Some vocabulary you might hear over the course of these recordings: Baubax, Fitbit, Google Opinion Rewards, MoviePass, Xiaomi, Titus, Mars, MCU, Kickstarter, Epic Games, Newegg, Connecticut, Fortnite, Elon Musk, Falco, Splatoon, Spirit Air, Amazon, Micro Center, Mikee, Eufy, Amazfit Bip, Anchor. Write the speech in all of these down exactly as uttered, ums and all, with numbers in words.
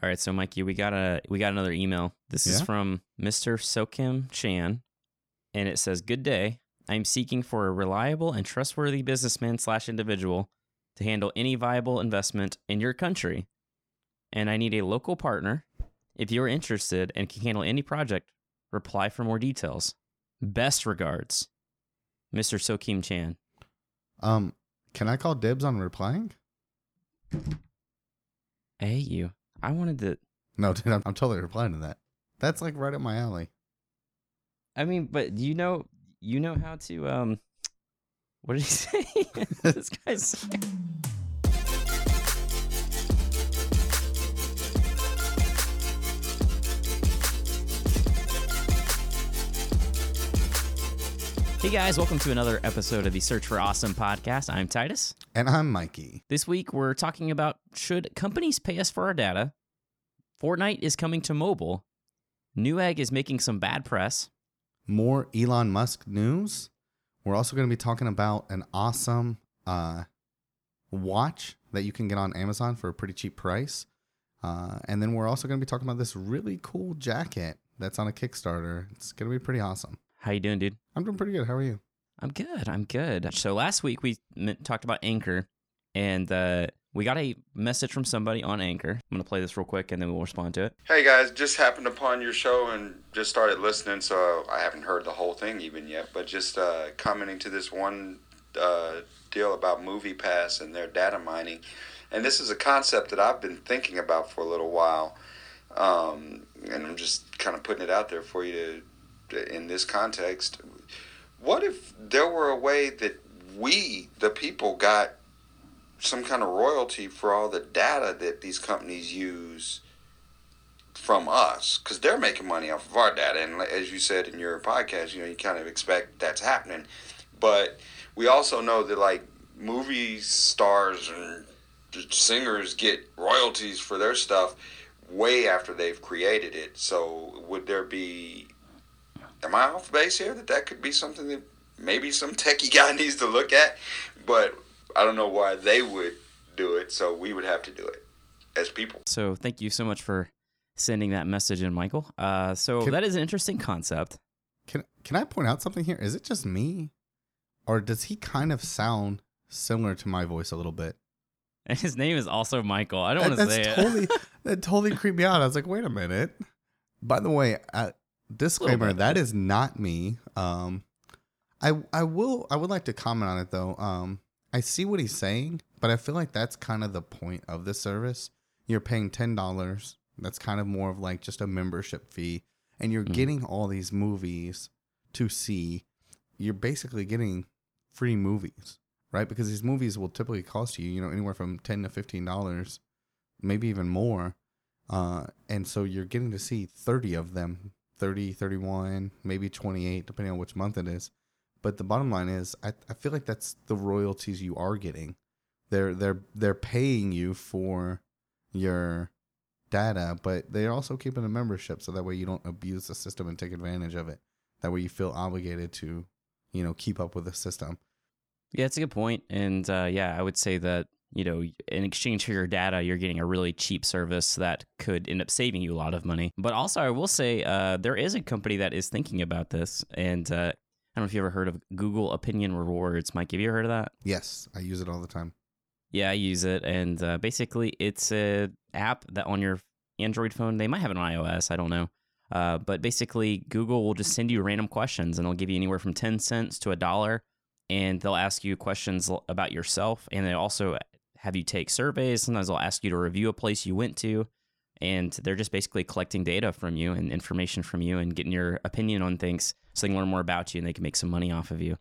All right, so Mikee, we got a we got another email. This yeah? is from Mister Sokim Chan, and it says, "Good day. I'm seeking for a reliable and trustworthy businessman slash individual to handle any viable investment in your country, and I need a local partner. If you're interested and can handle any project, reply for more details. Best regards, Mister Sokim Chan." Um, can I call dibs on replying? Hey, you. I wanted to... No, dude, I'm, I'm totally replying to that. That's like right up my alley. I mean, but you know, you know how to, um, what did he say? This guy's... Hey guys, welcome to another episode of the Search for Awesome podcast. I'm Titus. And I'm Mikee. This week we're talking about, should companies pay us for our data? Fortnite is coming to mobile. Newegg is making some bad press. More Elon Musk news. We're also going to be talking about an awesome uh, watch that you can get on Amazon for a pretty cheap price. Uh, and then we're also going to be talking about this really cool jacket that's on a Kickstarter. It's going to be pretty awesome. How you doing, dude? I'm doing pretty good. How are you? I'm good. I'm good. So last week we talked about Anchor, and uh, we got a message from somebody on Anchor. I'm going to play this real quick, and then we'll respond to it. Hey, guys. Just happened upon your show and just started listening, so I haven't heard the whole thing even yet, but just uh, commenting to this one uh, deal about MoviePass and their data mining. And this is a concept that I've been thinking about for a little while, um, and I'm just kind of putting it out there for you to... in this context, what if there were a way that we, the people, got some kind of royalty for all the data that these companies use from us? Because they're making money off of our data. And as you said in your podcast, you know, you kind of expect that's happening. But we also know that, like, movie stars and singers get royalties for their stuff way after they've created it. So would there be... am I off base here? That that could be something that maybe some techie guy needs to look at, but I don't know why they would do it, so we would have to do it as people. So thank you so much for sending that message in, Michael. Uh, so can, that is an interesting concept. Can can I point out something here? Is it just me, or does he kind of sound similar to my voice a little bit? And his name is also Michael. I don't that, want to say totally, it. That totally creeped me out. I was like, wait a minute. By the way, I... disclaimer, that is not me. Um, I I will I would like to comment on it though. Um, I see what he's saying, but I feel like that's kind of the point of the service. You're paying ten dollars. That's kind of more of like just a membership fee, and you're mm. getting all these movies to see. You're basically getting free movies, right? Because these movies will typically cost you, you know, anywhere from ten to fifteen dollars, maybe even more. Uh, and so you're getting to see thirty of them. thirty, thirty-one, maybe twenty-eight, depending on which month it is. But the bottom line is, I, I feel like that's the royalties you are getting. They're they're they're paying you for your data, but they're also keeping a membership, so that way you don't abuse the system and take advantage of it. That way you feel obligated to, you know, keep up with the system. Yeah, it's a good point. And uh, yeah, I would say that, you know, in exchange for your data, you're getting a really cheap service that could end up saving you a lot of money. But also, I will say uh, there is a company that is thinking about this. And uh, I don't know if you ever heard of Google Opinion Rewards. Mike, have you ever heard of that? Yes, I use it all the time. Yeah, I use it. And uh, basically, it's an app that on your Android phone, they might have it on iOS, I don't know. Uh, but basically, Google will just send you random questions, and they'll give you anywhere from ten cents to a dollar. And they'll ask you questions about yourself. And they also... have you take surveys. Sometimes they'll ask you to review a place you went to, and they're just basically collecting data from you and information from you and getting your opinion on things so they can learn more about you and they can make some money off of you.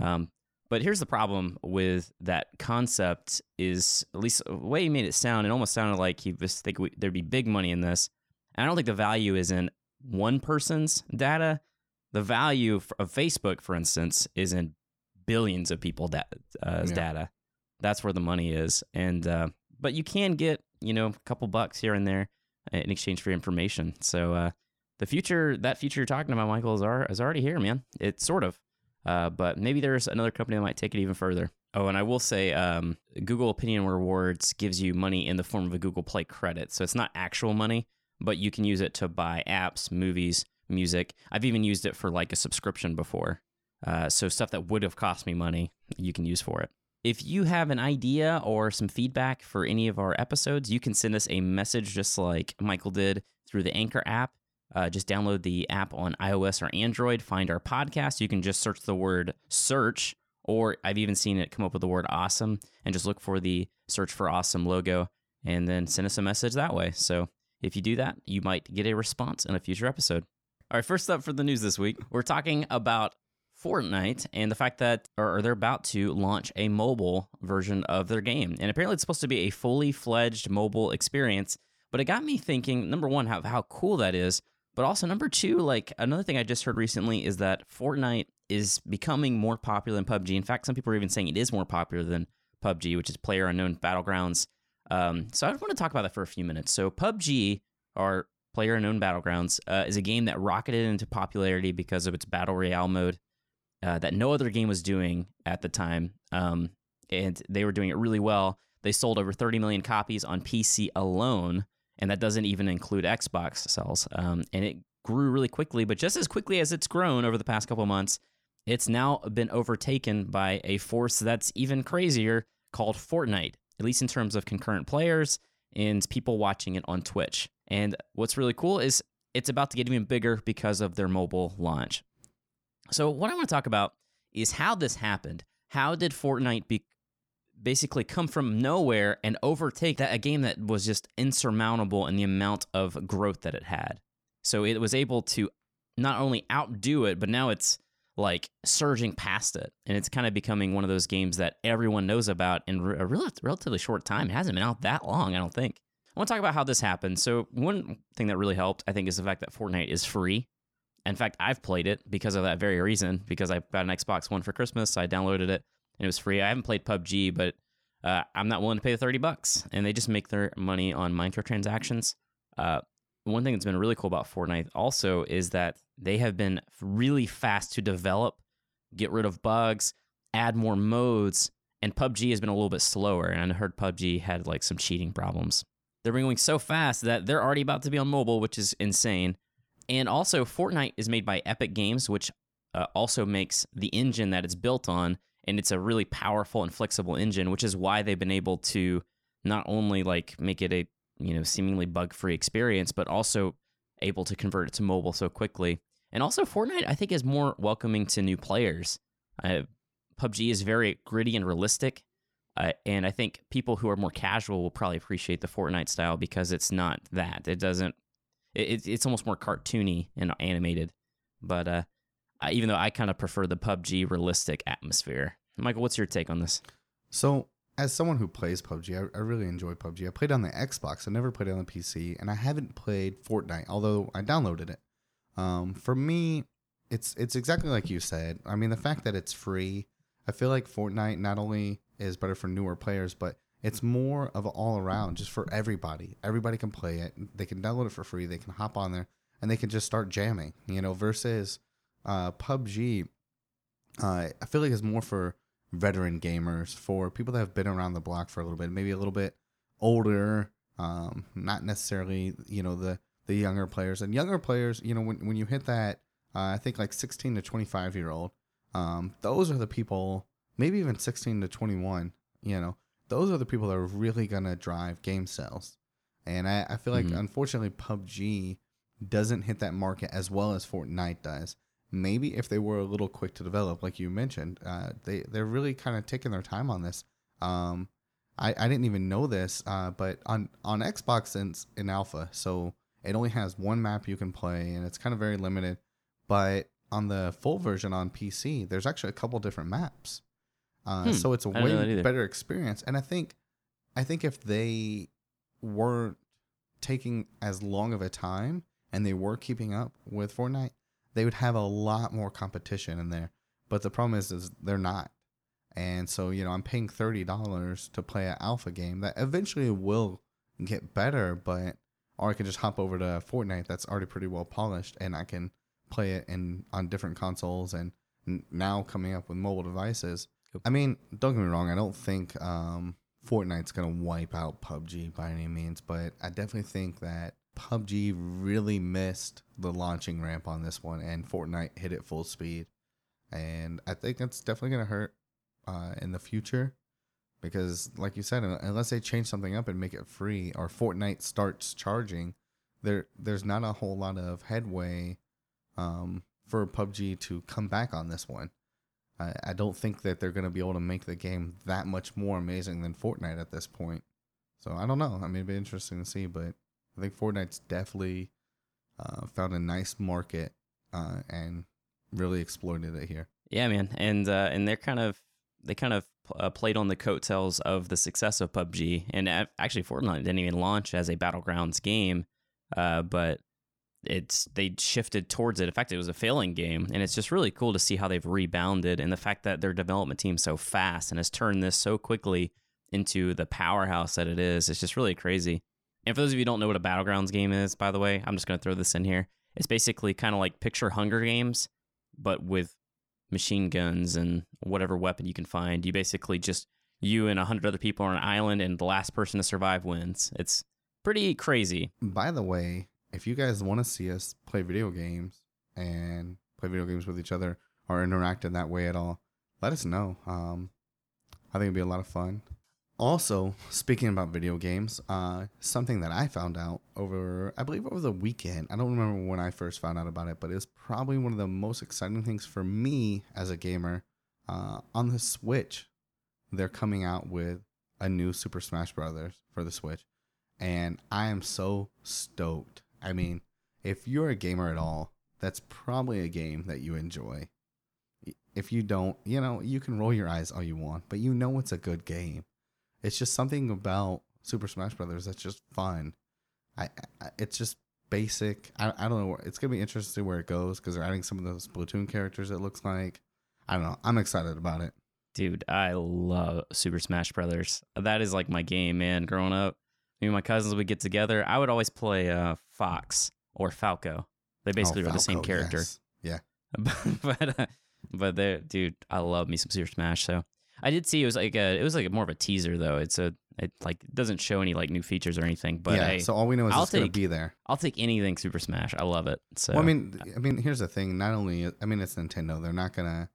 Um, but here's the problem with that concept is, at least the way he made it sound, it almost sounded like he was thinking there'd be big money in this. And I don't think the value is in one person's data. The value of Facebook, for instance, is in billions of people's da- uh, yeah. data. That's where the money is. And uh, but you can get, you know, a couple bucks here and there in exchange for information. So uh, the future, that future you're talking about, Michael, is, are, is already here, man. It's sort of. Uh, but maybe there's another company that might take it even further. Oh, and I will say, um, Google Opinion Rewards gives you money in the form of a Google Play credit. So it's not actual money, but you can use it to buy apps, movies, music. I've even used it for like a subscription before. Uh, so stuff that would have cost me money, you can use for it. If you have an idea or some feedback for any of our episodes, you can send us a message just like Michael did through the Anchor app. Uh, just download the app on iOS or Android, find our podcast. You can just search the word search. Or I've even seen it come up with the word awesome, and just look for the Search for Awesome logo and then send us a message that way. So if you do that, you might get a response in a future episode. All right, first up for the news this week, we're talking about Fortnite and the fact that or they're about to launch a mobile version of their game. And apparently it's supposed to be a fully fledged mobile experience. But it got me thinking, number one, how, how cool that is. But also, number two, like another thing I just heard recently is that Fortnite is becoming more popular than P U B G. In fact, some people are even saying it is more popular than P U B G, which is Player Unknown's Battlegrounds. Um, so I want to talk about that for a few minutes. So P U B G, or Player Unknown's Battlegrounds, uh, is a game that rocketed into popularity because of its Battle Royale mode uh, that no other game was doing at the time. Um, and they were doing it really well. They sold over thirty million copies on P C alone. And that doesn't even include Xbox sales. Um, and it grew really quickly, but just as quickly as it's grown over the past couple of months, it's now been overtaken by a force that's even crazier called Fortnite, at least in terms of concurrent players and people watching it on Twitch. And what's really cool is it's about to get even bigger because of their mobile launch. So what I want to talk about is how this happened. How did Fortnite be? basically come from nowhere and overtake that a game that was just insurmountable in the amount of growth that it had. So it was able to not only outdo it, but now it's like surging past it. And it's kind of becoming one of those games that everyone knows about in a real, relatively short time. It hasn't been out that long, I don't think. I want to talk about how this happened. So one thing that really helped, I think, is the fact that Fortnite is free. In fact, I've played it because of that very reason, because I got an Xbox One for Christmas, so I downloaded it. And it was free. I haven't played P U B G, but uh, I'm not willing to pay the thirty bucks. And they just make their money on microtransactions. Uh, one thing that's been really cool about Fortnite also is that they have been really fast to develop, get rid of bugs, add more modes, and P U B G has been a little bit slower. And I heard P U B G had like some cheating problems. They're going so fast that they're already about to be on mobile, which is insane. And also, Fortnite is made by Epic Games, which uh, also makes the engine that it's built on. And it's a really powerful and flexible engine, which is why they've been able to not only like make it a, you know, seemingly bug-free experience, but also able to convert it to mobile so quickly. And also Fortnite, I think, is more welcoming to new players. Uh, P U B G is very gritty and realistic. Uh, and I think people who are more casual will probably appreciate the Fortnite style because it's not that. It doesn't, it, it's almost more cartoony and animated. But, uh, Uh, even though I kind of prefer the P U B G realistic atmosphere. Michael, what's your take on this? So, as someone who plays P U B G, I, I really enjoy P U B G. I played on the Xbox. I never played on the P C, and I haven't played Fortnite, although I downloaded it. Um, for me, it's it's exactly like you said. I mean, the fact that it's free, I feel like Fortnite not only is better for newer players, but it's more of an all-around, just for everybody. Everybody can play it. They can download it for free. They can hop on there, and they can just start jamming, you know, versus... Uh, P U B G, uh, I feel like it's more for veteran gamers, for people that have been around the block for a little bit, maybe a little bit older, um, not necessarily, you know, the, the younger players. And younger players, you know, when, when you hit that, uh, I think like sixteen to twenty-five year old, um, those are the people, maybe even sixteen to twenty-one, you know, those are the people that are really going to drive game sales. And I, I feel like, mm-hmm. unfortunately, P U B G doesn't hit that market as well as Fortnite does. Maybe if they were a little quick to develop, like you mentioned, uh, they, they're really kind of taking their time on this. Um, I, I didn't even know this, uh, but on, on Xbox, it's in alpha. So it only has one map you can play, and it's kind of very limited. But on the full version on P C, there's actually a couple different maps. Uh, hmm, so it's a way better experience. And I think I think if they weren't taking as long of a time and they were keeping up with Fortnite, they would have a lot more competition in there. But the problem is, is they're not. And so, you know, I'm paying thirty dollars to play an alpha game that eventually will get better, but, or I can just hop over to Fortnite that's already pretty well polished, and I can play it in on different consoles and now coming up with mobile devices. I mean, don't get me wrong. I don't think um, Fortnite's going to wipe out P U B G by any means, but I definitely think that P U B G really missed the launching ramp on this one, and Fortnite hit it full speed. And I think that's definitely going to hurt uh, in the future because, like you said, unless they change something up and make it free or Fortnite starts charging, there there's not a whole lot of headway um, for P U B G to come back on this one. I, I don't think that they're going to be able to make the game that much more amazing than Fortnite at this point. So I don't know. I mean, it'd be interesting to see, but I think Fortnite's definitely uh, found a nice market uh, and really exploited it here. Yeah, man, and uh, and they're kind of they kind of uh, played on the coattails of the success of P U B G, and actually Fortnite didn't even launch as a Battlegrounds game, uh, but it's they shifted towards it. In fact, it was a failing game, and it's just really cool to see how they've rebounded, and the fact that their development team's so fast and has turned this so quickly into the powerhouse that it is. It's just really crazy. And for those of you who don't know what a Battlegrounds game is, by the way, I'm just going to throw this in here. It's basically kind of like picture Hunger Games, but with machine guns and whatever weapon you can find. You basically just, you and a hundred other people on an island, and the last person to survive wins. It's pretty crazy. By the way, if you guys want to see us play video games and play video games with each other or interact in that way at all, let us know. Um, I think it'd be a lot of fun. Also, speaking about video games, uh, something that I found out over, I believe over the weekend, I don't remember when I first found out about it, but it's probably one of the most exciting things for me as a gamer. Uh, on the Switch, they're coming out with a new Super Smash Brothers for the Switch, and I am so stoked. I mean, if you're a gamer at all, that's probably a game that you enjoy. If you don't, you know, you can roll your eyes all you want, but you know it's a good game. It's just something about Super Smash Brothers that's just fun. I, I it's just basic. I I don't know. It's gonna be interesting where it goes because they're adding some of those Splatoon characters. It looks like. I don't know. I'm excited about it. Dude, I love Super Smash Brothers. That is like my game, man. Growing up, me and my cousins would get together. I would always play uh, Fox or Falco. They basically oh, Falco, were the same character. Yes. Yeah. but but, uh, but they, dude, I love me some Super Smash. So. I did see it was like a it was like a more of a teaser though. It's a it like doesn't show any like new features or anything. But yeah, I, so all we know is I'll it's take, gonna be there. I'll take anything Super Smash. I love it. So well, I mean, I mean, here's the thing. Not only I mean, it's Nintendo. They're not gonna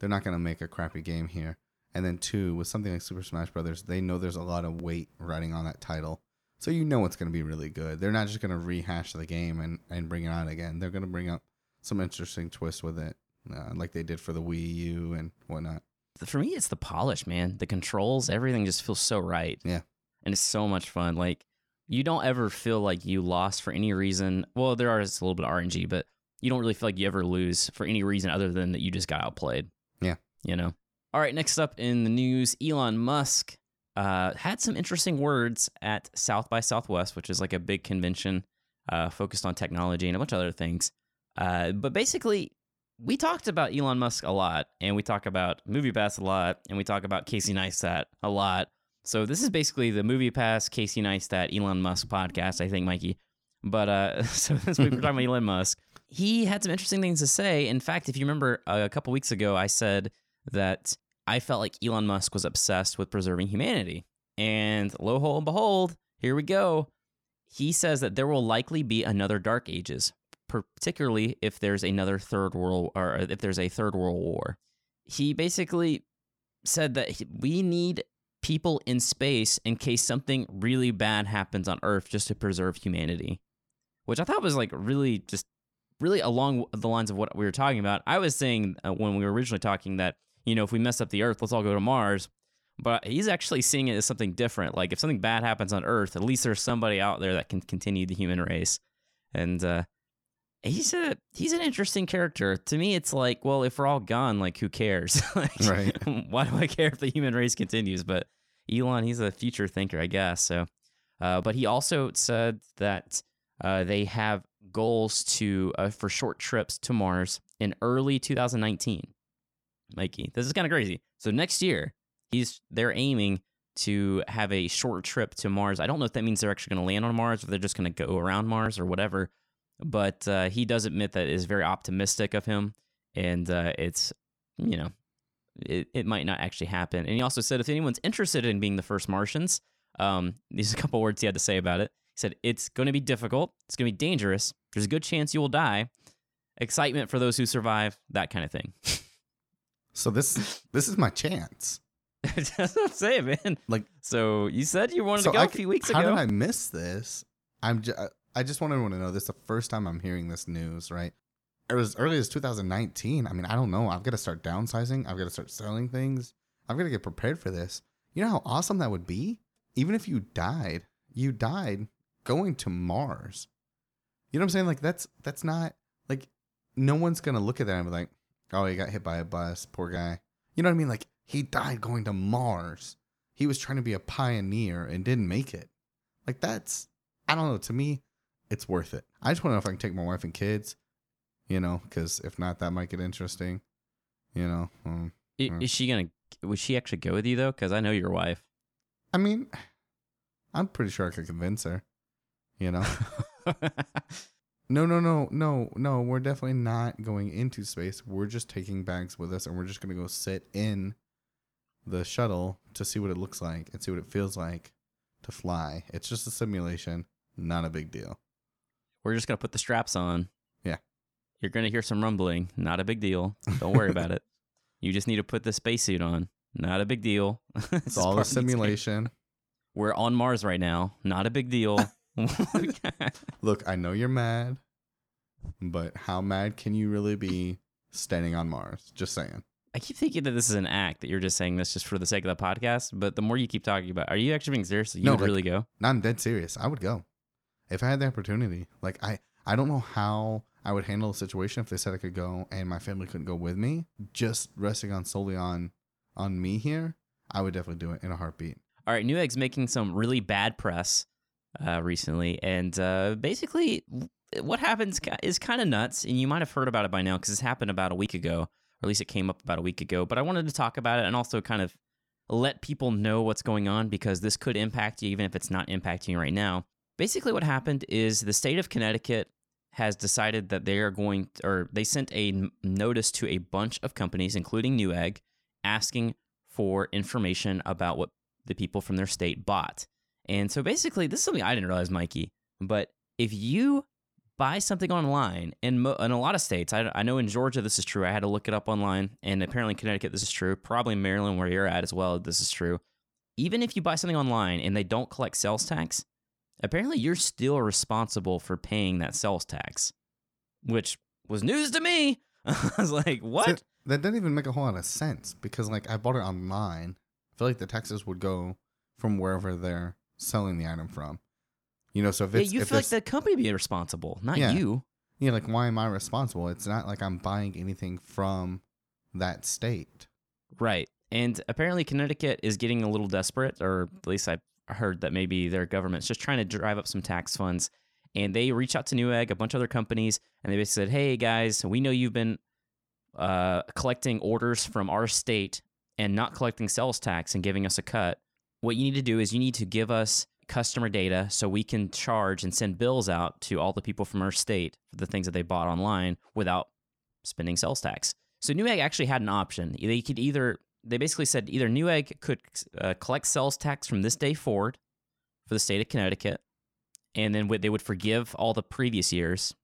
they're not gonna make a crappy game here. And then two, with something like Super Smash Brothers, they know there's a lot of weight riding on that title. So you know it's gonna be really good. They're not just gonna rehash the game and, and bring it out again. They're gonna bring up some interesting twists with it, uh, like they did for the Wii U and whatnot. For me, it's the polish, man. The controls, everything just feels so right. Yeah. And it's so much fun. Like, you don't ever feel like you lost for any reason. Well, there are just a little bit of R N G, but you don't really feel like you ever lose for any reason other than that you just got outplayed. Yeah. You know? All right, next up in the news, Elon Musk uh, had some interesting words at South by Southwest, which is like a big convention uh, focused on technology and a bunch of other things. Uh, but basically... We talked about Elon Musk a lot, and we talk about MoviePass a lot, and we talk about Casey Neistat a lot. So this is basically the MoviePass, Casey Neistat, Elon Musk podcast, I think, Mikee. But uh, so since we were talking about Elon Musk, he had some interesting things to say. In fact, if you remember uh, a couple weeks ago, I said that I felt like Elon Musk was obsessed with preserving humanity. And lo, ho, and behold, here we go. He says that there will likely be another Dark Ages, particularly if there's another third world or if there's a third world war. He basically said that we need people in space in case something really bad happens on Earth just to preserve humanity, which I thought was like really just really along the lines of what we were talking about. I was saying uh, when we were originally talking that, you know, if we mess up the Earth, let's all go to Mars. But he's actually seeing it as something different. Like if something bad happens on Earth, at least there's somebody out there that can continue the human race. And, uh, He's a he's an interesting character. To me, it's like, well, if we're all gone, like, who cares? Like, right. Why do I care if the human race continues? But Elon, he's a future thinker, I guess. So, uh, but he also said that uh, they have goals to uh, for short trips to Mars in early two thousand nineteen. Mikee, this is kind of crazy. So next year, he's they're aiming to have a short trip to Mars. I don't know if that means they're actually going to land on Mars or they're just going to go around Mars or whatever. But uh, he does admit that it is very optimistic of him, and uh, it's, you know, it, it might not actually happen. And he also said, if anyone's interested in being the first Martians, um, these are a couple words he had to say about it. He said, it's going to be difficult. It's going to be dangerous. There's a good chance you will die. Excitement for those who survive, that kind of thing. So this this is my chance. That's what I'm saying, man. Like, so you said you wanted so to go I, a few weeks how ago. How did I miss this? I'm j- I just want everyone to know this is the first time I'm hearing this news, right? It was early as two thousand nineteen. I mean, I don't know. I've got to start downsizing. I've got to start selling things. I've got to get prepared for this. You know how awesome that would be? Even if you died, you died going to Mars. You know what I'm saying? Like, that's that's not, like, no one's going to look at that and be like, oh, he got hit by a bus, poor guy. You know what I mean? Like, he died going to Mars. He was trying to be a pioneer and didn't make it. Like, that's, I don't know. To me, it's worth it. I just want to know if I can take my wife and kids, you know, because if not, that might get interesting, you know. Um, is, is she going to, would she actually go with you, though? Because I know your wife. I mean, I'm pretty sure I could convince her, you know. No, no, no, no, no. We're definitely not going into space. We're just taking bags with us, and we're just going to go sit in the shuttle to see what it looks like and see what it feels like to fly. It's just a simulation. Not a big deal. We're just going to put the straps on. Yeah. You're going to hear some rumbling. Not a big deal. Don't worry about it. You just need to put the spacesuit on. Not a big deal. It's all a simulation. We're on Mars right now. Not a big deal. Look, I know you're mad, but how mad can you really be standing on Mars? Just saying. I keep thinking that this is an act, that you're just saying this just for the sake of the podcast, but the more you keep talking about, are you actually being serious? You no, would like, really go? No, I'm dead serious. I would go. If I had the opportunity. Like, I, I don't know how I would handle the situation if they said I could go and my family couldn't go with me. Just resting on solely on, on me here, I would definitely do it in a heartbeat. All right, Newegg's making some really bad press uh, recently, and uh, basically what happens is kind of nuts, and you might have heard about it by now because this happened about a week ago, or at least it came up about a week ago, but I wanted to talk about it and also kind of let people know what's going on because this could impact you even if it's not impacting you right now. Basically what happened is the state of Connecticut has decided that they are going to, or they sent a notice to a bunch of companies, including Newegg, asking for information about what the people from their state bought. And so basically, this is something I didn't realize, Mikee, but if you buy something online, and mo- in a lot of states, I, I know in Georgia this is true, I had to look it up online, and apparently in Connecticut this is true, probably Maryland where you're at as well, this is true. Even if you buy something online and they don't collect sales tax, apparently you're still responsible for paying that sales tax, which was news to me. I was like, what? So that doesn't even make a whole lot of sense because, like, I bought it online. I feel like the taxes would go from wherever they're selling the item from. You know, so if it's... Yeah, you if feel like the company be responsible, not yeah. you. Yeah, like, why am I responsible? It's not like I'm buying anything from that state. Right. And apparently Connecticut is getting a little desperate, or at least I... heard that maybe their government's just trying to drive up some tax funds, and they reached out to Newegg, a bunch of other companies, and they basically said, hey guys, we know you've been uh, collecting orders from our state and not collecting sales tax and giving us a cut. What you need to do is you need to give us customer data so we can charge and send bills out to all the people from our state for the things that they bought online without spending sales tax. So Newegg actually had an option. They could either... They basically said either Newegg could uh, collect sales tax from this day forward for the state of Connecticut, and then w- they would forgive all the previous years,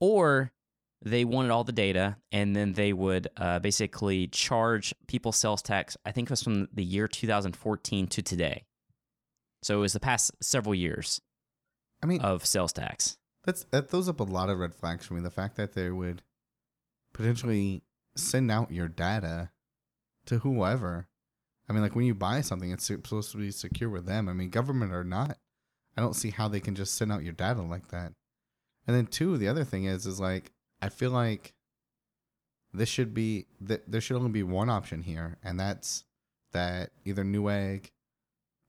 or they wanted all the data, and then they would uh, basically charge people sales tax, I think it was from the year two thousand fourteen to today. So it was the past several years I mean, of sales tax. That's, that throws up a lot of red flags for me. The fact that they would potentially send out your data to whoever. I mean, like, when you buy something, it's supposed to be secure with them. I mean, government or not, I don't see how they can just send out your data like that. And then two, the other thing is, is like, I feel like this should be, th- there should only be one option here. And that's that either Newegg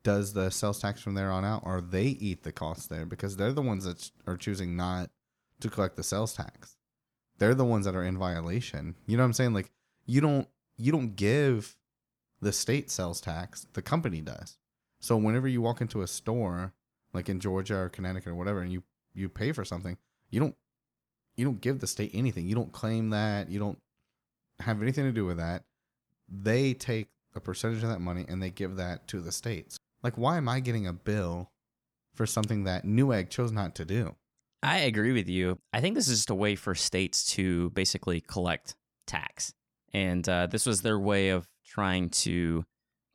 does the sales tax from there on out, or they eat the cost there because they're the ones that are choosing not to collect the sales tax. They're the ones that are in violation. You know what I'm saying? Like, you don't, You don't give the state sales tax, the company does. So whenever you walk into a store, like in Georgia or Connecticut or whatever, and you, you pay for something, you don't you don't give the state anything. You don't claim that. You don't have anything to do with that. they take a percentage of that money and they give that to the states. Like, why am I getting a bill for something that Newegg chose not to do? I agree with you. I think this is just a way for states to basically collect tax. And uh, this was their way of trying to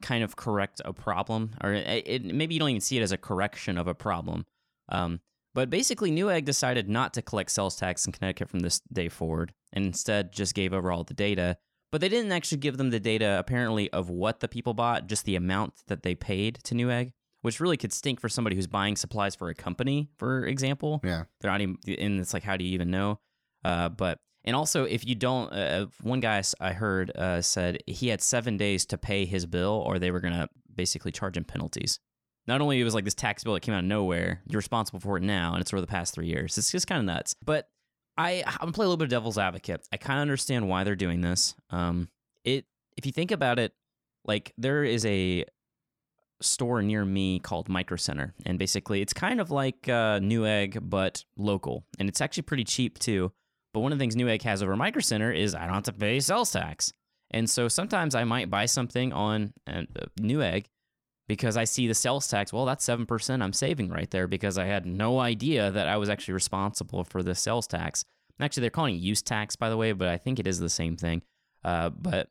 kind of correct a problem. Or it, it, maybe you don't even see it as a correction of a problem. Um, but basically, Newegg decided not to collect sales tax in Connecticut from this day forward, and instead just gave over all the data. But they didn't actually give them the data, apparently, of what the people bought, just the amount that they paid to Newegg, which really could stink for somebody who's buying supplies for a company, for example. Yeah. They're not even, and it's like, how do you even know? Uh, but, and also, if you don't, uh, one guy I heard uh, said he had seven days to pay his bill, or they were going to basically charge him penalties. Not only it was like this tax bill that came out of nowhere, you're responsible for it now, and it's over the past three years. It's just kind of nuts. But I, I'm going to play a little bit of devil's advocate. I kind of understand why they're doing this. Um, it, if you think about it, like, there is a store near me called Micro Center, and basically it's kind of like uh, Newegg but local, and it's actually pretty cheap too. But one of the things Newegg has over Micro Center is I don't have to pay sales tax, and so sometimes I might buy something on uh, Newegg because I see the sales tax. Well, that's seven percent I'm saving right there because I had no idea that I was actually responsible for the sales tax. Actually, they're calling it use tax, by the way, but I think it is the same thing. Uh, but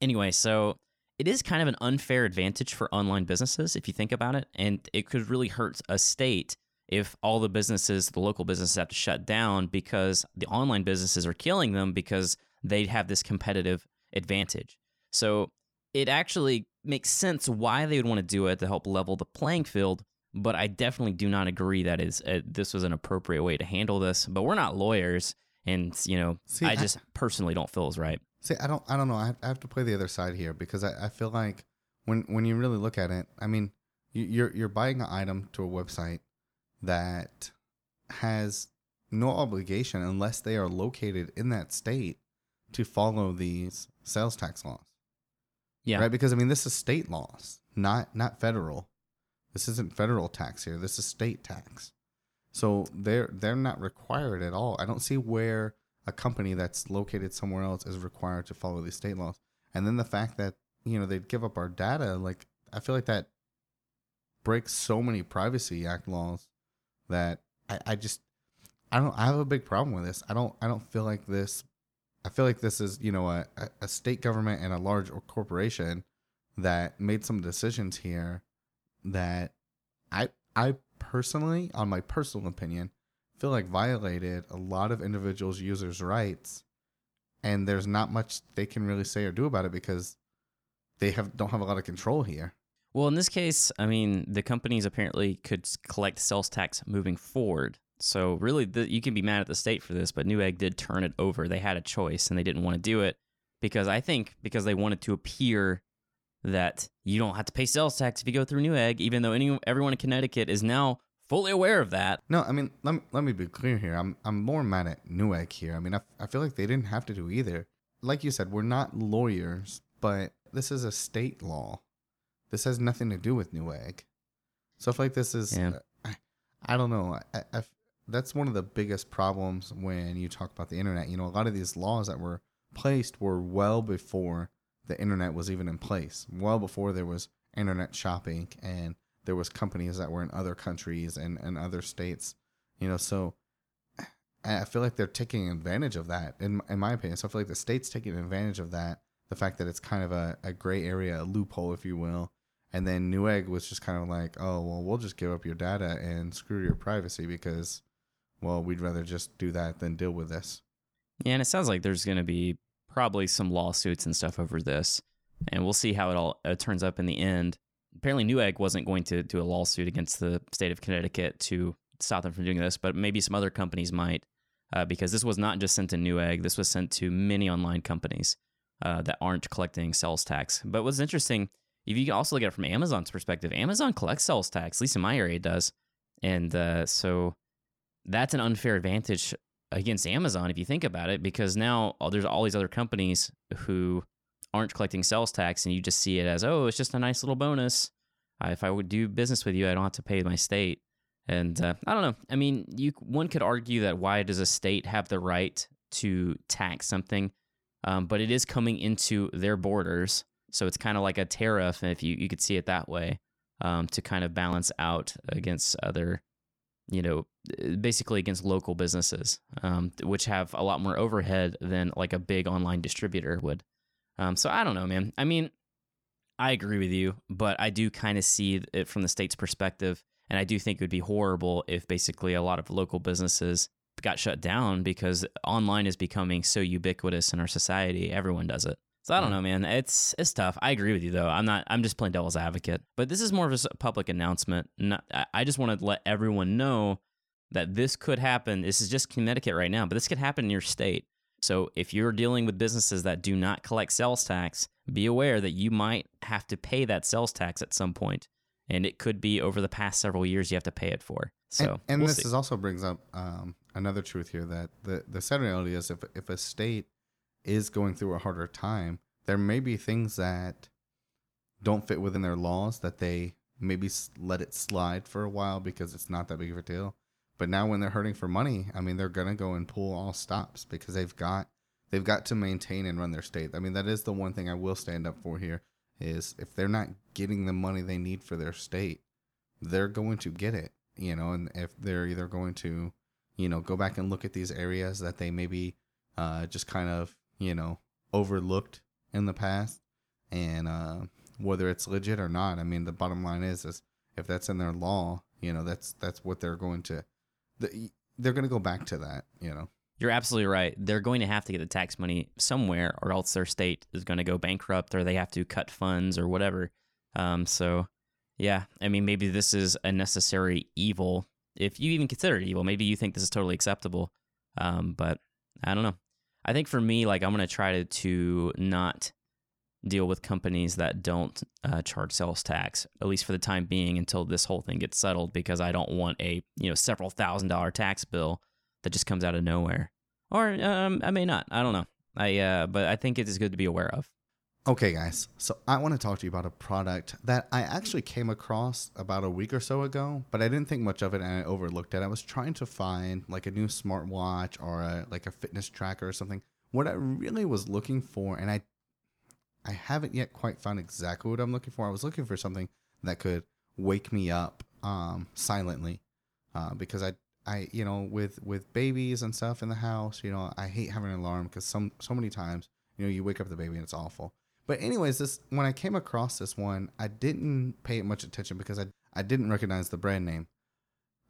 anyway, so. It is kind of an unfair advantage for online businesses, if you think about it, and it could really hurt a state if all the businesses, the local businesses, have to shut down because the online businesses are killing them because they have this competitive advantage. So it actually makes sense why they would want to do it to help level the playing field, but I definitely do not agree that is uh, this was an appropriate way to handle this. But we're not lawyers, and you know, See, I just I- personally don't feel it's right. See, I don't I don't know. I have to play the other side here because I, I feel like when when you really look at it, I mean, you're you're buying an item to a website that has no obligation unless they are located in that state to follow these sales tax laws. Yeah. Right? Because, I mean, this is state laws, not not federal. This isn't federal tax here. This is state tax. So they're they're not required at all. I don't see where a company that's located somewhere else is required to follow these state laws. And then the fact that, you know, they'd give up our data, like, I feel like that breaks so many Privacy Act laws that I, I just, I don't, I have a big problem with this. I don't, I don't feel like this, I feel like this is, you know, a, a state government and a large corporation that made some decisions here that I, I personally, on my personal opinion, feel like violated a lot of individuals' users' rights, and there's not much they can really say or do about it because they have don't have a lot of control here. Well, in this case, I mean, the companies apparently could collect sales tax moving forward. So really, the, you can be mad at the state for this, but Newegg did turn it over. They had a choice, and they didn't want to do it because I think because they wanted to appear that you don't have to pay sales tax if you go through Newegg, even though any everyone in Connecticut is now fully aware of that. No, I mean, let me, let me be clear here. I'm I'm more mad at Newegg here. I mean, I, I feel like they didn't have to do either. Like you said, we're not lawyers, but this is a state law. This has nothing to do with Newegg. Stuff like this is, yeah. I, I don't know. I, I, that's one of the biggest problems when you talk about the internet. You know, a lot of these laws that were placed were well before the internet was even in place, well before there was internet shopping and there was companies that were in other countries and, and other states, you know, so I feel like they're taking advantage of that, in in my opinion. So I feel like the state's taking advantage of that, the fact that it's kind of a, a gray area, a loophole, if you will. And then Newegg was just kind of like, oh, well, we'll just give up your data and screw your privacy because, well, we'd rather just do that than deal with this. Yeah, and it sounds like there's going to be probably some lawsuits and stuff over this, and we'll see how it all uh, turns up in the end. Apparently, Newegg wasn't going to do a lawsuit against the state of Connecticut to stop them from doing this, but maybe some other companies might, uh, because this was not just sent to Newegg. This was sent to many online companies uh, that aren't collecting sales tax. But what's interesting, if you also look at it from Amazon's perspective, Amazon collects sales tax, at least in my area it does. And uh, so that's an unfair advantage against Amazon, if you think about it, because now there's all these other companies who aren't collecting sales tax, and you just see it as, oh, it's just a nice little bonus. Uh, if I would do business with you, I don't have to pay my state. And uh, I don't know. I mean, you one could argue that why does a state have the right to tax something um, but it is coming into their borders. So it's kind of like a tariff, if you, you could see it that way, um, to kind of balance out against other, you know, basically against local businesses, um, which have a lot more overhead than like a big online distributor would. Um, so I don't know, man. I mean, I agree with you, but I do kind of see it from the state's perspective. And I do think it would be horrible if basically a lot of local businesses got shut down because online is becoming so ubiquitous in our society. Everyone does it. So I don't know, man. It's it's tough. I agree with you, though. I'm not. I'm just playing devil's advocate. But this is more of a public announcement. Not, I just want to let everyone know that this could happen. This is just Connecticut right now, but this could happen in your state. So if you're dealing with businesses that do not collect sales tax, be aware that you might have to pay that sales tax at some point. And it could be over the past several years you have to pay it for. So, And, and we'll this is also brings up um, another truth here, that the, the sad reality is if if a state is going through a harder time, there may be things that don't fit within their laws that they maybe let it slide for a while because it's not that big of a deal. But now when they're hurting for money, I mean, they're going to go and pull all stops because they've got they've got to maintain and run their state. I mean, that is the one thing I will stand up for here. Is if they're not getting the money they need for their state, they're going to get it, you know, and if they're either going to, you know, go back and look at these areas that they maybe uh, just kind of, you know, overlooked in the past, and uh, whether it's legit or not, I mean, the bottom line is, is if that's in their law, you know, that's that's what they're going to, they're going to go back to that, you know. You're absolutely right. They're going to have to get the tax money somewhere, or else their state is going to go bankrupt, or they have to cut funds or whatever. Um, so, yeah, I mean, maybe this is a necessary evil. If you even consider it evil, maybe you think this is totally acceptable. Um, but I don't know. I think for me, like, I'm going to try to, to not deal with companies that don't uh, charge sales tax, at least for the time being, until this whole thing gets settled, because I don't want a, you know, several thousand dollar tax bill that just comes out of nowhere. Or um, I may not. I don't know. I uh, but I think it is good to be aware of. Okay, guys. So I want to talk to you about a product that I actually came across about a week or so ago, but I didn't think much of it and I overlooked it. I was trying to find like a new smartwatch or a, like a fitness tracker or something. What I really was looking for, and I I haven't yet quite found exactly what I'm looking for. I was looking for something that could wake me up um, silently uh, because I I, you know, with, with babies and stuff in the house, you know, I hate having an alarm because some so many times, you know, you wake up the baby and it's awful. But anyways, this when I came across this one, I didn't pay it much attention because I I didn't recognize the brand name.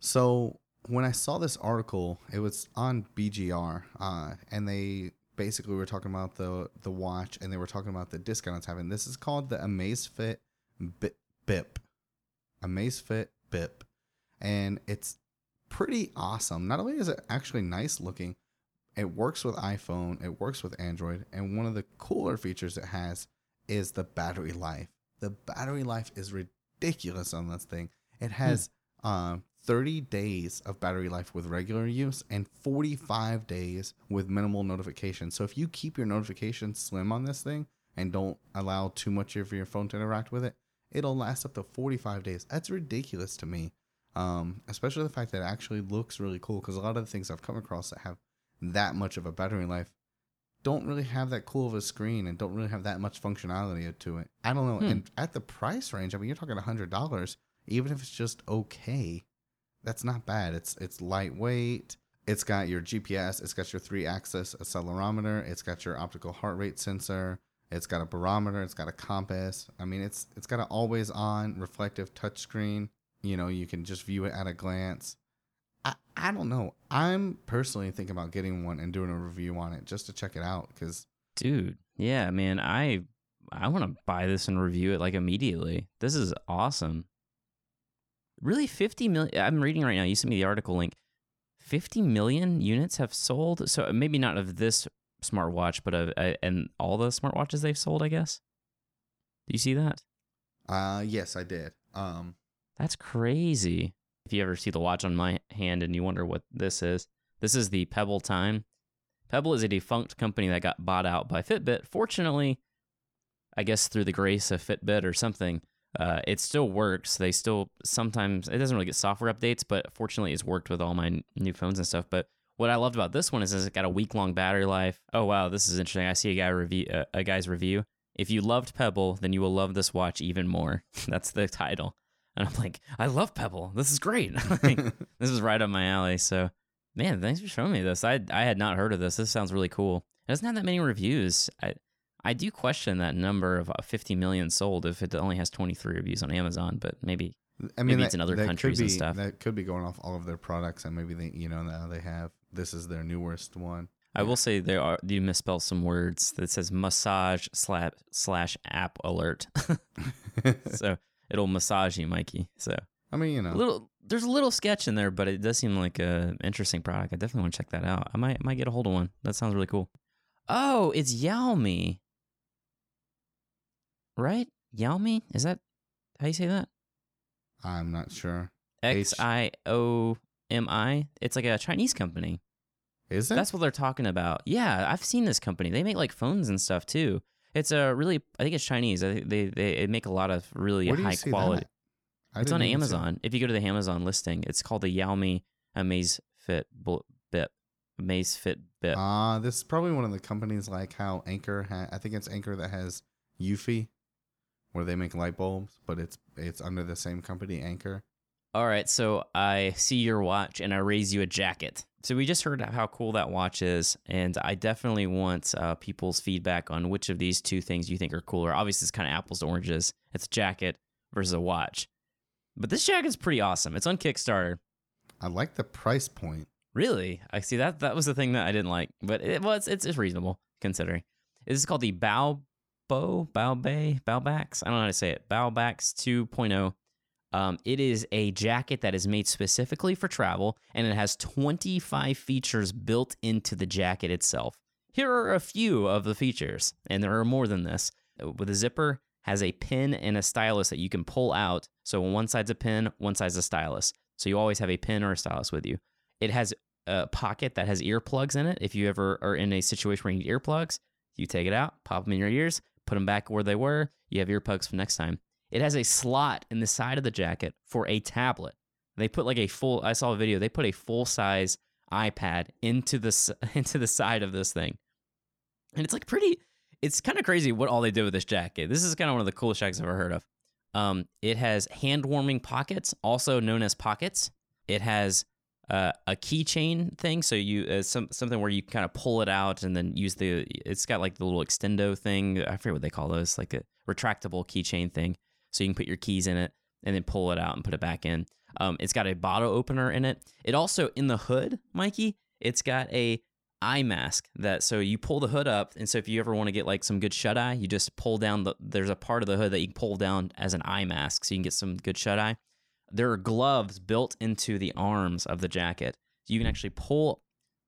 So when I saw this article, it was on B G R, uh, and they basically were talking about the the watch, and they were talking about the discount it's having. This is called the Amazfit Bip, Amazfit Bip, and it's pretty awesome. Not only is it actually nice looking, it works with iPhone, it works with Android, and one of the cooler features it has is the battery life. The battery life is ridiculous on this thing. It has hmm. um, thirty days of battery life with regular use and forty-five days with minimal notifications. So if you keep your notifications slim on this thing and don't allow too much of your phone to interact with it, it'll last up to forty-five days. That's ridiculous to me. Um, especially the fact that it actually looks really cool, because a lot of the things I've come across that have that much of a battery life don't really have that cool of a screen and don't really have that much functionality to it. I don't know. Hmm. And at the price range, I mean, you're talking one hundred dollars, even if it's just okay, that's not bad. It's it's lightweight. It's got your G P S. It's got your three-axis accelerometer. It's got your optical heart rate sensor. It's got a barometer. It's got a compass. I mean, it's it's got an always-on reflective touchscreen. You know, you can just view it at a glance. I, I don't know. I'm personally thinking about getting one and doing a review on it just to check it out. Cause dude, yeah, man, I I want to buy this and review it like immediately. This is awesome. Really, fifty million. I'm reading right now. You sent me the article link. fifty million units have sold. So maybe not of this smartwatch, but of uh, and all the smartwatches they've sold, I guess. Do you see that? Uh, yes, I did. Um. That's crazy. If you ever see the watch on my hand and you wonder what this is, this is the Pebble Time. Pebble is a defunct company that got bought out by Fitbit. Fortunately, I guess through the grace of Fitbit or something, uh, it still works. They still sometimes, it doesn't really get software updates, but fortunately it's worked with all my new phones and stuff. But what I loved about this one is, is it got a week-long battery life. Oh, wow, this is interesting. I see a guy review, uh, a guy's review. If you loved Pebble, then you will love this watch even more. That's the title. And I'm like, I love Pebble. This is great. Like, this is right up my alley. So, man, thanks for showing me this. I I had not heard of this. This sounds really cool. It doesn't have that many reviews. I I do question that number of fifty million sold if it only has twenty-three reviews on Amazon, but maybe, I mean, maybe that, it's in other countries be, and stuff. That could be going off all of their products, and maybe they, you know, now they have, this is their newest one. I will say there are, you misspell some words that says massage slap slash app alert. So it'll massage you, Mikee. So I mean, you know, little, there's a little sketch in there, but it does seem like a interesting product. I definitely want to check that out. I might, might get a hold of one. That sounds really cool. Oh, it's Xiaomi, right? Xiaomi? Is that how you say that? I'm not sure. X I O M I. It's like a Chinese company. Is it? That's what they're talking about. Yeah, I've seen this company. They make like phones and stuff too. It's a really, I think it's Chinese. I think they, they make a lot of really high quality. It's on Amazon. If you go to the Amazon listing, it's called the Xiaomi Amazfit Bip. Amazfit Bip. Ah, uh, this is probably one of the companies like how Anchor, ha- I think it's Anchor that has Eufy, where they make light bulbs, but it's it's under the same company, Anchor. All right, so I see your watch and I raise you a jacket. So we just heard how cool that watch is, and I definitely want uh, people's feedback on which of these two things you think are cooler. Obviously, it's kind of apples to oranges. It's a jacket versus a watch. But this jacket's pretty awesome. It's on Kickstarter. I like the price point. Really? I see that. That was the thing that I didn't like, but it was well, it's it's reasonable considering. This is called the Bao... Bo, Baubay, Baubax. I don't know how to say it. Baubax two point oh. Um, it is a jacket that is made specifically for travel, and it has twenty-five features built into the jacket itself. Here are a few of the features, and there are more than this. With a zipper, has a pin and a stylus that you can pull out. So on one side's a pin, one side's a stylus. So you always have a pin or a stylus with you. It has a pocket that has earplugs in it. If you ever are in a situation where you need earplugs, you take it out, pop them in your ears, put them back where they were. You have earplugs for next time. It has a slot in the side of the jacket for a tablet. They put like a full, I saw a video, they put a full-size iPad into the, into the side of this thing. And it's like pretty, it's kind of crazy what all they did with this jacket. This is kind of one of the coolest jackets I've ever heard of. Um, it has hand-warming pockets, also known as pockets. It has uh, a keychain thing, so you uh, some something where you kind of pull it out and then use the, it's got like the little extendo thing, I forget what they call those, like a retractable keychain thing, so you can put your keys in it and then pull it out and put it back in. Um, it's got a bottle opener in it. It also, in the hood, Mikee, it's got a eye mask that, so you pull the hood up, and so if you ever want to get like some good shut eye, you just pull down the, there's a part of the hood that you can pull down as an eye mask, so you can get some good shut eye. There are gloves built into the arms of the jacket. You can actually pull,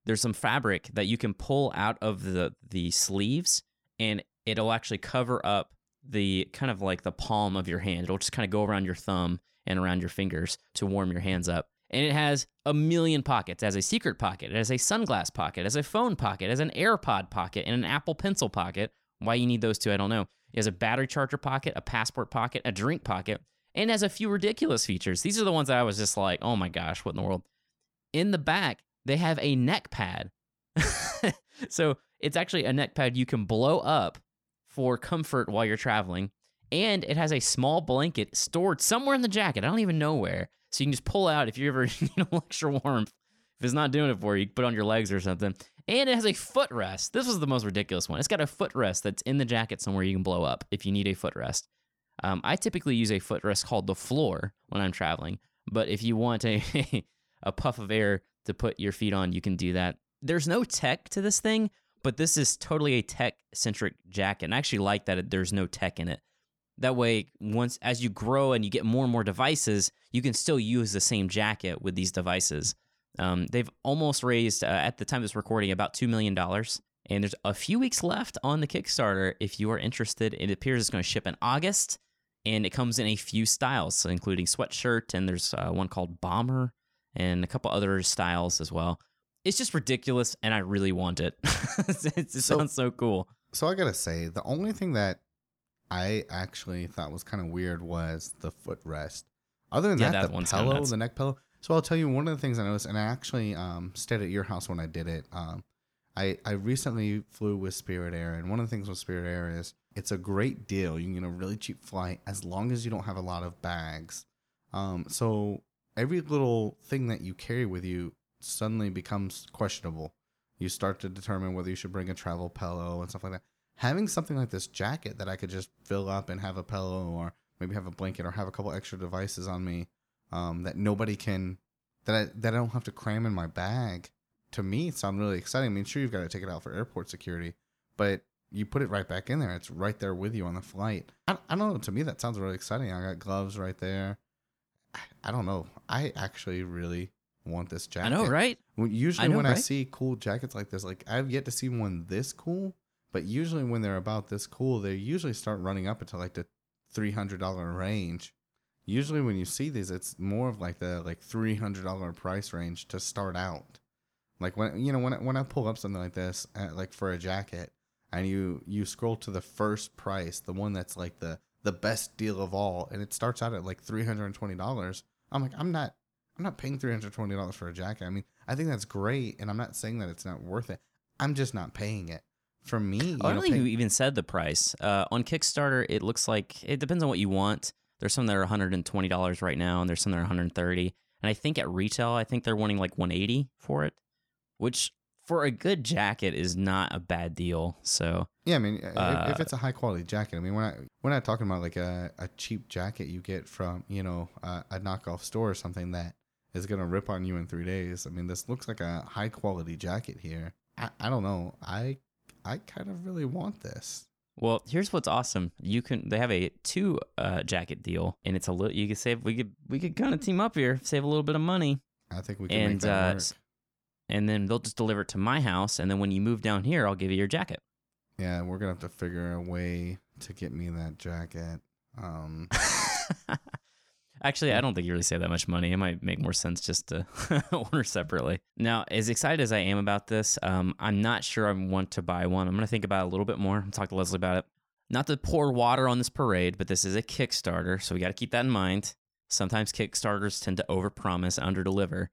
there's some fabric that you can pull out of the, the sleeves, and it'll actually cover up the kind of like the palm of your hand. It'll just kind of go around your thumb and around your fingers to warm your hands up. And it has a million pockets. It has a secret pocket. It has a sunglass pocket. It has a phone pocket. It has an AirPod pocket and an Apple Pencil pocket. Why you need those two, I don't know. It has a battery charger pocket, a passport pocket, a drink pocket, and has a few ridiculous features. These are the ones that I was just like, oh my gosh, what in the world? In the back, they have a neck pad. So it's actually a neck pad you can blow up for comfort while you're traveling. And it has a small blanket stored somewhere in the jacket. I don't even know where. So you can just pull out if you ever need a little extra warmth. If it's not doing it for you, you can put it on your legs or something. And it has a footrest. This was the most ridiculous one. It's got a footrest that's in the jacket somewhere you can blow up if you need a footrest. Um, I typically use a footrest called the floor when I'm traveling, but if you want a a puff of air to put your feet on, you can do that. There's no tech to this thing, but this is totally a tech-centric jacket, and I actually like that it, there's no tech in it. That way, once as you grow and you get more and more devices, you can still use the same jacket with these devices. Um, they've almost raised, uh, at the time of this recording, about two million dollars. And there's a few weeks left on the Kickstarter if you are interested. It appears it's going to ship in August. And it comes in a few styles, including sweatshirt, and there's uh, one called bomber, and a couple other styles as well. It's just ridiculous, and I really want it. It so, sounds so cool. So I gotta say, the only thing that I actually thought was kind of weird was the footrest. Other than yeah, that, that, the pillow, the neck pillow. So I'll tell you one of the things I noticed, and I actually um, stayed at your house when I did it. Um, I, I recently flew with Spirit Air, and one of the things with Spirit Air is it's a great deal. You can get a really cheap flight as long as you don't have a lot of bags. Um, so every little thing that you carry with you suddenly becomes questionable. You start to determine whether you should bring a travel pillow and stuff like that. Having something like this jacket that I could just fill up and have a pillow or maybe have a blanket or have a couple extra devices on me um, that nobody can, that I, that I don't have to cram in my bag. To me, it sounds really exciting. I mean, sure, you've got to take it out for airport security, but you put it right back in there. It's right there with you on the flight. I, I don't know. To me, that sounds really exciting. I got gloves right there. I, I don't know. I actually really want this jacket. I know, right? Usually I know, when right? I see cool jackets like this, like I've yet to see one this cool, but usually when they're about this cool, they usually start running up into like the three hundred dollars range. Usually when you see these, it's more of like the like three hundred dollars price range to start out. Like when, you know, when I, when I pull up something like this, uh, like for a jacket, and you, you scroll to the first price, the one that's like the, the best deal of all, and it starts out at like three hundred twenty dollars. I'm like, I'm not, I'm not paying three hundred twenty dollars for a jacket. I mean, I think that's great, and I'm not saying that it's not worth it. I'm just not paying it. For me, you oh, I don't know, think paying- you even said the price. Uh, on Kickstarter, it looks like it depends on what you want. There's some that are one hundred twenty dollars right now, and there's some that are one hundred thirty dollars. And I think at retail, I think they're wanting like one hundred eighty dollars for it, which for a good jacket is not a bad deal. So yeah, I mean, uh, if, if it's a high quality jacket, I mean, we're not we're not talking about like a, a cheap jacket you get from, you know, a, a knockoff store or something that is gonna rip on you in three days. I mean, this looks like a high quality jacket here. I, I don't know. I I kind of really want this. Well, here's what's awesome. You can they have a two uh, jacket deal, and it's a little. You could save. We could we could kind of team up here, save a little bit of money. I think we can and, make that uh, work. And then they'll just deliver it to my house, and then when you move down here, I'll give you your jacket. Yeah, we're gonna have to figure a way to get me that jacket. Um... Actually, I don't think you really save that much money. It might make more sense just to order separately. Now, as excited as I am about this, um, I'm not sure I want to buy one. I'm going to think about it a little bit more. I'll talk to Leslie about it. Not to pour water on this parade, but this is a Kickstarter, so we got to keep that in mind. Sometimes Kickstarters tend to overpromise, underdeliver.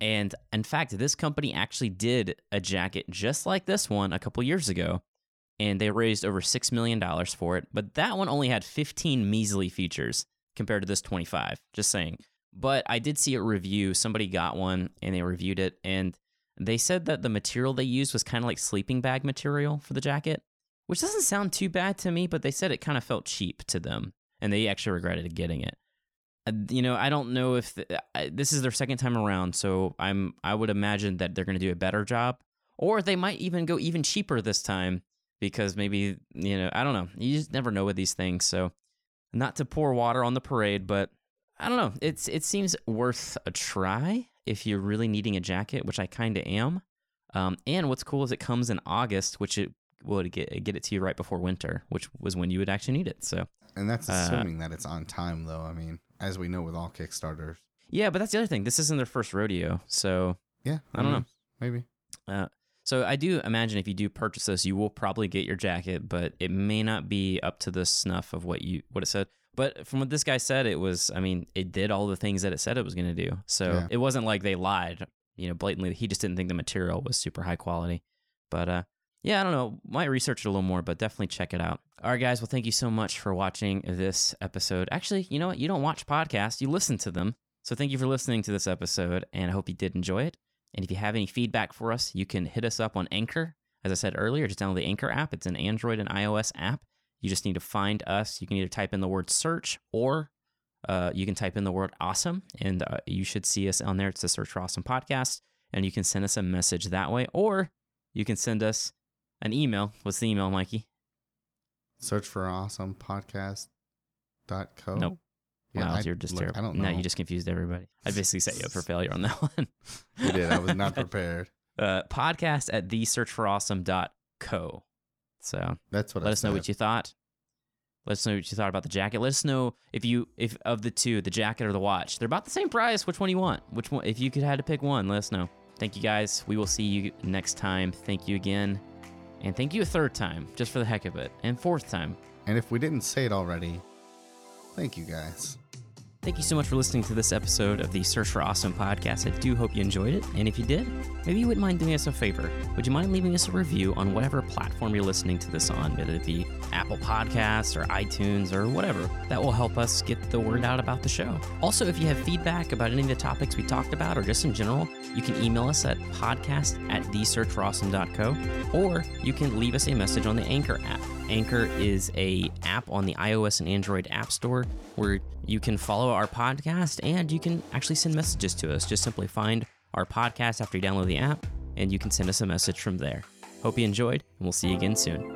And in fact, this company actually did a jacket just like this one a couple years ago, and they raised over six million dollars for it. But that one only had fifteen measly features compared to this twenty-five, just saying. But I did see a review. Somebody got one, and they reviewed it, and they said that the material they used was kind of like sleeping bag material for the jacket, which doesn't sound too bad to me, but they said it kind of felt cheap to them, and they actually regretted getting it. You know, I don't know if... The, I, this is their second time around, so I'm, I would imagine that they're going to do a better job, or they might even go even cheaper this time, because maybe, you know, I don't know. You just never know with these things, so... Not to pour water on the parade, but I don't know. It's It seems worth a try if you're really needing a jacket, which I kind of am. Um, and what's cool is it comes in August, which it would get, get it to you right before winter, which was when you would actually need it. So, and that's assuming uh, that it's on time, though. I mean, as we know with all Kickstarters. Yeah, but that's the other thing. This isn't their first rodeo, so yeah, I don't know. Maybe. Uh, so I do imagine if you do purchase this, you will probably get your jacket, but it may not be up to the snuff of what you what it said. But from what this guy said, it was, I mean, it did all the things that it said it was going to do. So yeah. It wasn't like they lied, you know, blatantly. He just didn't think the material was super high quality. But uh, yeah, I don't know. Might research it a little more, but definitely check it out. All right, guys. Well, thank you so much for watching this episode. Actually, you know what? You don't watch podcasts. You listen to them. So thank you for listening to this episode, and I hope you did enjoy it. And if you have any feedback for us, you can hit us up on Anchor. As I said earlier, just download the Anchor app. It's an Android and iOS app. You just need to find us. You can either type in the word search or uh, you can type in the word awesome. And uh, you should see us on there. It's the Search for Awesome podcast. And you can send us a message that way. Or you can send us an email. What's the email, Mikee? Search for awesome podcast dot co. Nope. Yeah, wow, I, you're just look, terrible. I don't know. No, you just confused everybody. I basically set you up for failure on that one. You did. I was not prepared. Uh, podcast at the search for awesome dot co. So that's what let I us said. Know what you thought. Let us know what you thought about the jacket. Let us know if you if of the two, the jacket or the watch, they're about the same price. Which one do you want? Which one? If you could had to pick one, let us know. Thank you guys. We will see you next time. Thank you again, and thank you a third time just for the heck of it, and fourth time. And if we didn't say it already, thank you guys. Thank you so much for listening to this episode of the Search for Awesome podcast. I do hope you enjoyed it. And if you did, maybe you wouldn't mind doing us a favor. Would you mind leaving us a review on whatever platform you're listening to this on, whether it be Apple Podcasts or iTunes or whatever? That will help us get the word out about the show. Also, if you have feedback about any of the topics we talked about or just in general, you can email us at podcast at the search for awesome dot co, or you can leave us a message on the Anchor app. Anchor is a app on the iOS and Android app store where you can follow our podcast and you can actually send messages to us. Just simply find our podcast after you download the app and you can send us a message from there. Hope you enjoyed, and we'll see you again soon.